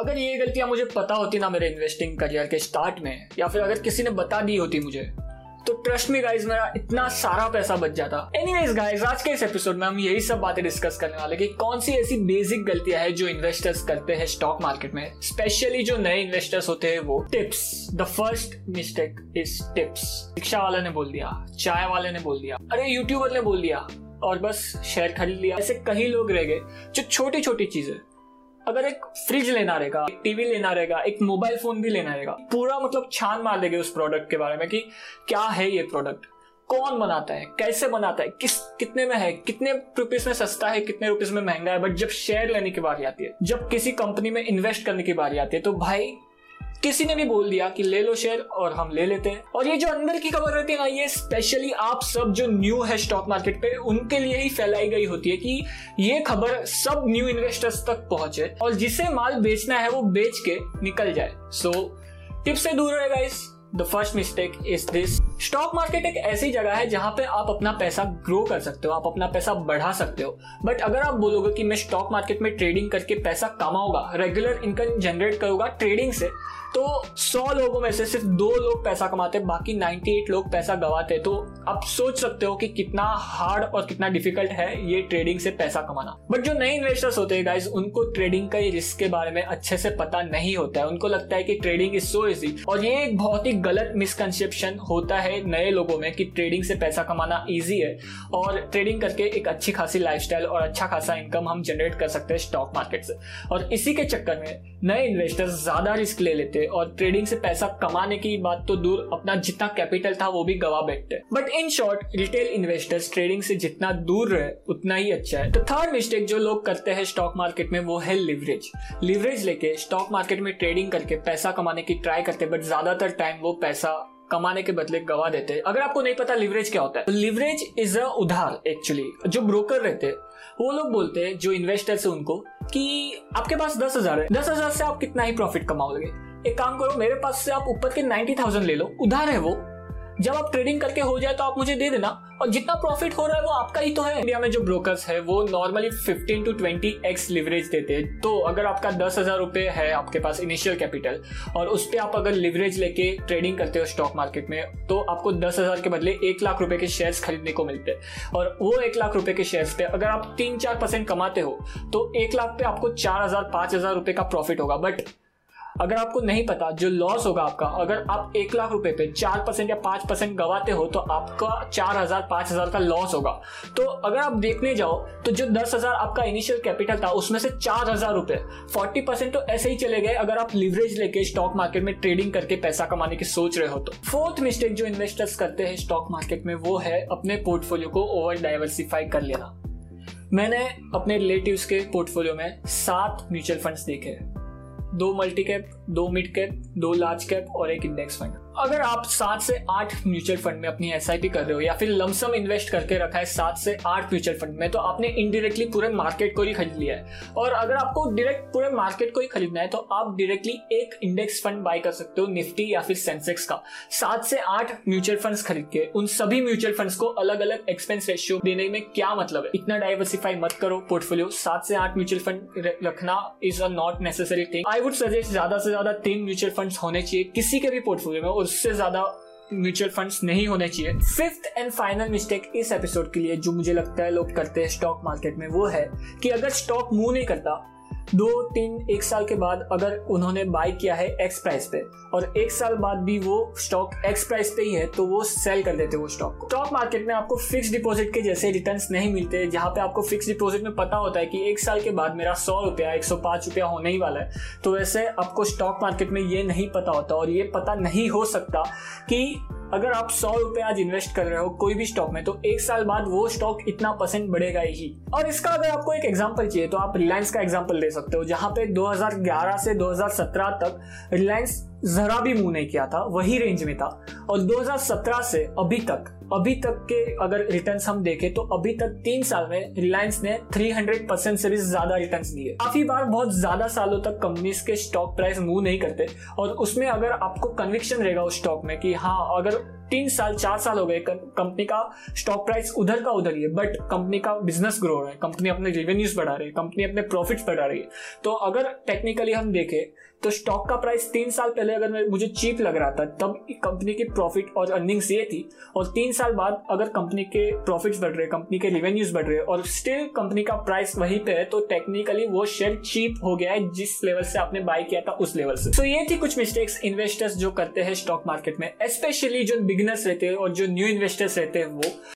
अगर ये गलतियां मुझे पता होती ना मेरे इन्वेस्टिंग करियर के स्टार्ट में, या फिर अगर किसी ने बता दी होती मुझे, तो ट्रस्ट मी गाइज मेरा इतना सारा पैसा बच जाता। एनीवेज गाइज, आज के इस एपिसोड में हम यही सब बातें डिस्कस करने वाले कि कौन सी ऐसी बेसिक गलतियां हैं जो इन्वेस्टर्स करते हैं स्टॉक मार्केट में, स्पेशली जो नए इन्वेस्टर्स होते हैं वो। Tips, the first mistake is tips. Rickshaw वाले ने बोल दिया, चाय वाले ने बोल दिया, अरे यूट्यूबर ने बोल दिया, और बस शेयर खरीद लिया। ऐसे कई लोग रह गए जो छोटी छोटी चीजें, अगर एक फ्रिज लेना रहेगा, एक टीवी लेना रहेगा, एक मोबाइल फोन भी लेना रहेगा, पूरा मतलब छान मार देंगे उस प्रोडक्ट के बारे में कि क्या है ये प्रोडक्ट, कौन बनाता है, कैसे बनाता है, कितने में है, कितने रुपीस में सस्ता है, कितने रुपीस में महंगा है। बट जब शेयर लेने की बारी आती है, जब किसी कंपनी में इन्वेस्ट करने की बारी आती है, तो भाई किसी ने भी बोल दिया कि ले लो शेयर, और हम ले लेते हैं। और ये जो अंदर की खबर रहती है ना, ये स्पेशली आप सब जो न्यू है स्टॉक मार्केट पे उनके लिए ही फैलाई गई होती है कि ये खबर सब न्यू इन्वेस्टर्स तक पहुंचे और जिसे माल बेचना है वो बेच के निकल जाए। सो टिप्स से दूर रहेगा इस। The first mistake is this. Stock market एक ऐसी जगह है जहां पे आप अपना पैसा ग्रो कर सकते हो, आप अपना पैसा बढ़ा सकते हो। बट अगर आप बोलोगे कि मैं स्टॉक मार्केट में ट्रेडिंग करके पैसा कमाऊंगा, रेगुलर इनकम जनरेट करूंगा ट्रेडिंग से, तो 100 लोगों में से सिर्फ 2 लोग पैसा कमाते, बाकी 98 लोग पैसा गंवाते। तो आप सोच सकते हो कि कितना हार्ड और कितना डिफिकल्ट है ये ट्रेडिंग से पैसा कमाना। बट जो नए इन्वेस्टर्स होते हैं गाइस, उनको ट्रेडिंग का ये रिस्क के बारे में अच्छे से पता नहीं होता है। उनको लगता है कि ट्रेडिंग इज सो इजी, और ये एक बहुत ही गलत मिसकंसेप्शन होता है नए लोगों में कि ट्रेडिंग से पैसा कमाना ईजी है और ट्रेडिंग करके एक अच्छी खासी लाइफस्टाइल और अच्छा खासा इनकम हम जनरेट कर सकते हैं स्टॉक मार्केट से। और इसी के चक्कर में नए इन्वेस्टर्स ज्यादा रिस्क ले लेते हैं और ट्रेडिंग से पैसा कमाने की बात तो दूर, अपना जितना कैपिटल था वो भी गवा बैठते हैं। But in short, retail investors trading से जितना दूर रहे उतना ही अच्छा है। तो थर्ड मिस्टेक जो लोग करते हैं स्टॉक मार्केट में वो है लिवरेज। लिवरेज लेके स्टॉक मार्केट में ट्रेडिंग करके पैसा कमाने की ट्राई करते, बट ज्यादातर टाइम वो पैसा कमाने के बदले गवा देते हैं। अगर आपको नहीं पता लिवरेज क्या होता है, तो लिवरेज इज अ उधार। एक्चुअली जो ब्रोकर रहते हैं वो लोग बोलते हैं जो इन्वेस्टर्स है उनको कि आपके पास 10,000 है, 10,000 से आप कितना ही प्रॉफिट कमाओगे, एक काम करो मेरे पास से आप ऊपर के 90,000 ले लो, उधार है वो, जब आप ट्रेडिंग करके हो जाए तो आप मुझे दे देना, और जितना प्रॉफिट हो रहा है वो आपका ही तो है। इंडिया में जो ब्रोकर्स है वो नॉर्मली 15 to 20x लिवरेज देते हैं। तो अगर आपका 10,000 रुपये है आपके पास इनिशियल कैपिटल, और उस पर आप अगर लिवरेज लेके ट्रेडिंग करते हो स्टॉक मार्केट में, तो आपको 10,000 के बदले 1,00,000 रुपये के शेयर्स खरीदने को मिलते हैं। और वो 1,00,000 रुपये के शेयर्स पे अगर आप 3-4% कमाते हो, तो 1,00,000 पे आपको 4,000-5,000 रुपये का प्रॉफिट होगा। बट अगर आपको नहीं पता जो लॉस होगा आपका, अगर आप 1,00,000 रुपए पे 4% या 5% गवाते हो, तो आपका 4,000-5,000 का लॉस होगा। तो अगर आप देखने जाओ तो जो 10,000 आपका इनिशियल कैपिटल था उसमें से 4,000 रुपए, 40% तो ऐसे ही चले गए अगर आप लिवरेज लेके स्टॉक मार्केट में ट्रेडिंग करके पैसा कमाने की सोच रहे हो तो। फोर्थ मिस्टेक जो इन्वेस्टर्स करते हैं स्टॉक मार्केट में वो है अपने पोर्टफोलियो को ओवर डाइवर्सिफाई कर लेना। मैंने अपने रिलेटिव्स के पोर्टफोलियो में 7 म्यूचुअल फंड्स देखे, 2 multi cap, 2 mid cap, 2 large cap और 1 इंडेक्स फंड। अगर आप 7 से 8 म्यूचुअल फंड में अपनी एसआईपी कर रहे हो, या फिर लमसम इन्वेस्ट करके रखा है 7 से 8 म्यूचुअल फंड में, तो आपने इनडायरेक्टली पूरे मार्केट को ही खरीद लिया है। और अगर आपको डायरेक्ट पूरे मार्केट को ही खरीदना है, तो आप डायरेक्टली एक इंडेक्स फंड बाय कर सकते हो, निफ्टी या फिर सेंसेक्स का। 7 से 8 म्यूचुअल फंड खरीद के उन सभी म्यूचुअल फंड को अलग अलग एक्सपेंस रेशियो देने में क्या मतलब है? इतना डाइवर्सिफाई मत करो पोर्टफोलियो। 7 से 8 म्यूचुअल फंड रखना is a not necessary thing. I would suggest ज्यादा से ज्यादा 3 म्यूचुअल फंड होने चाहिए किसी के भी पोर्टफोलियो में, उससे ज्यादा म्यूचुअल फंड्स नहीं होने चाहिए। 5th एंड फाइनल मिस्टेक इस एपिसोड के लिए जो मुझे लगता है लोग करते हैं स्टॉक मार्केट में वो है कि अगर स्टॉक मूव नहीं करता 2-3-1 साल के बाद, अगर उन्होंने बाय किया है एक्स प्राइस पे और 1 साल बाद भी वो स्टॉक एक्स प्राइस पे ही है, तो वो सेल कर देते वो स्टॉक को। स्टॉक मार्केट में आपको फिक्स डिपॉजिट के जैसे रिटर्न्स नहीं मिलते, जहां पे आपको फिक्स डिपॉजिट में पता होता है कि 1 साल के बाद मेरा 100 रुपया 105 रुपया होने ही वाला है, तो वैसे आपको स्टॉक मार्केट में ये नहीं पता होता। और ये पता नहीं हो सकता कि अगर आप 100 रुपए आज इन्वेस्ट कर रहे हो कोई भी स्टॉक में, तो 1 साल बाद वो स्टॉक इतना परसेंट बढ़ेगा ही। और इसका अगर आपको एक एग्जांपल चाहिए तो आप रिलायंस का एग्जांपल ले सकते हो, जहां पे 2011 से 2017 तक रिलायंस जरा भी मूव नहीं किया था, वही रेंज में था। और 2017 से अभी तक के अगर रिटर्न्स हम देखें तो अभी तक 3 साल में रिलायंस ने 300% से भी ज्यादा रिटर्न्स दिए। काफी बार बहुत ज्यादा सालों तक कंपनीज के स्टॉक प्राइस मूव नहीं करते, और उसमें अगर आपको कन्विक्शन रहेगा उस स्टॉक में कि हाँ अगर 3 साल 4 साल हो गए कंपनी का स्टॉक प्राइस उधर का उधर ही है, बट कंपनी का बिजनेस ग्रो हो रहा है, कंपनी अपने रेवेन्यूज बढ़ा रही है, कंपनी अपने प्रॉफिट्स बढ़ा रही है। तो अगर टेक्निकली हम देखें तो स्टॉक का प्राइस 3 साल पहले अगर मुझे चीप लग रहा था तब कंपनी की प्रॉफिट और अर्निंग्स ये थी, और 3 साल बाद अगर कंपनी के प्रॉफिट्स बढ़ रहे, कंपनी के रेवेन्यूज बढ़ रहे और स्टिल कंपनी का प्राइस वहीं पे है, तो टेक्निकली वो शेयर चीप हो गया है जिस लेवल से आपने बाय किया था उस लेवल से। तो ये थी कुछ मिस्टेक्स इन्वेस्टर्स जो करते हैं स्टॉक मार्केट में, स्पेशली जो बिगिनर्स रहते हैं और जो न्यू इन्वेस्टर्स रहते हैं वो।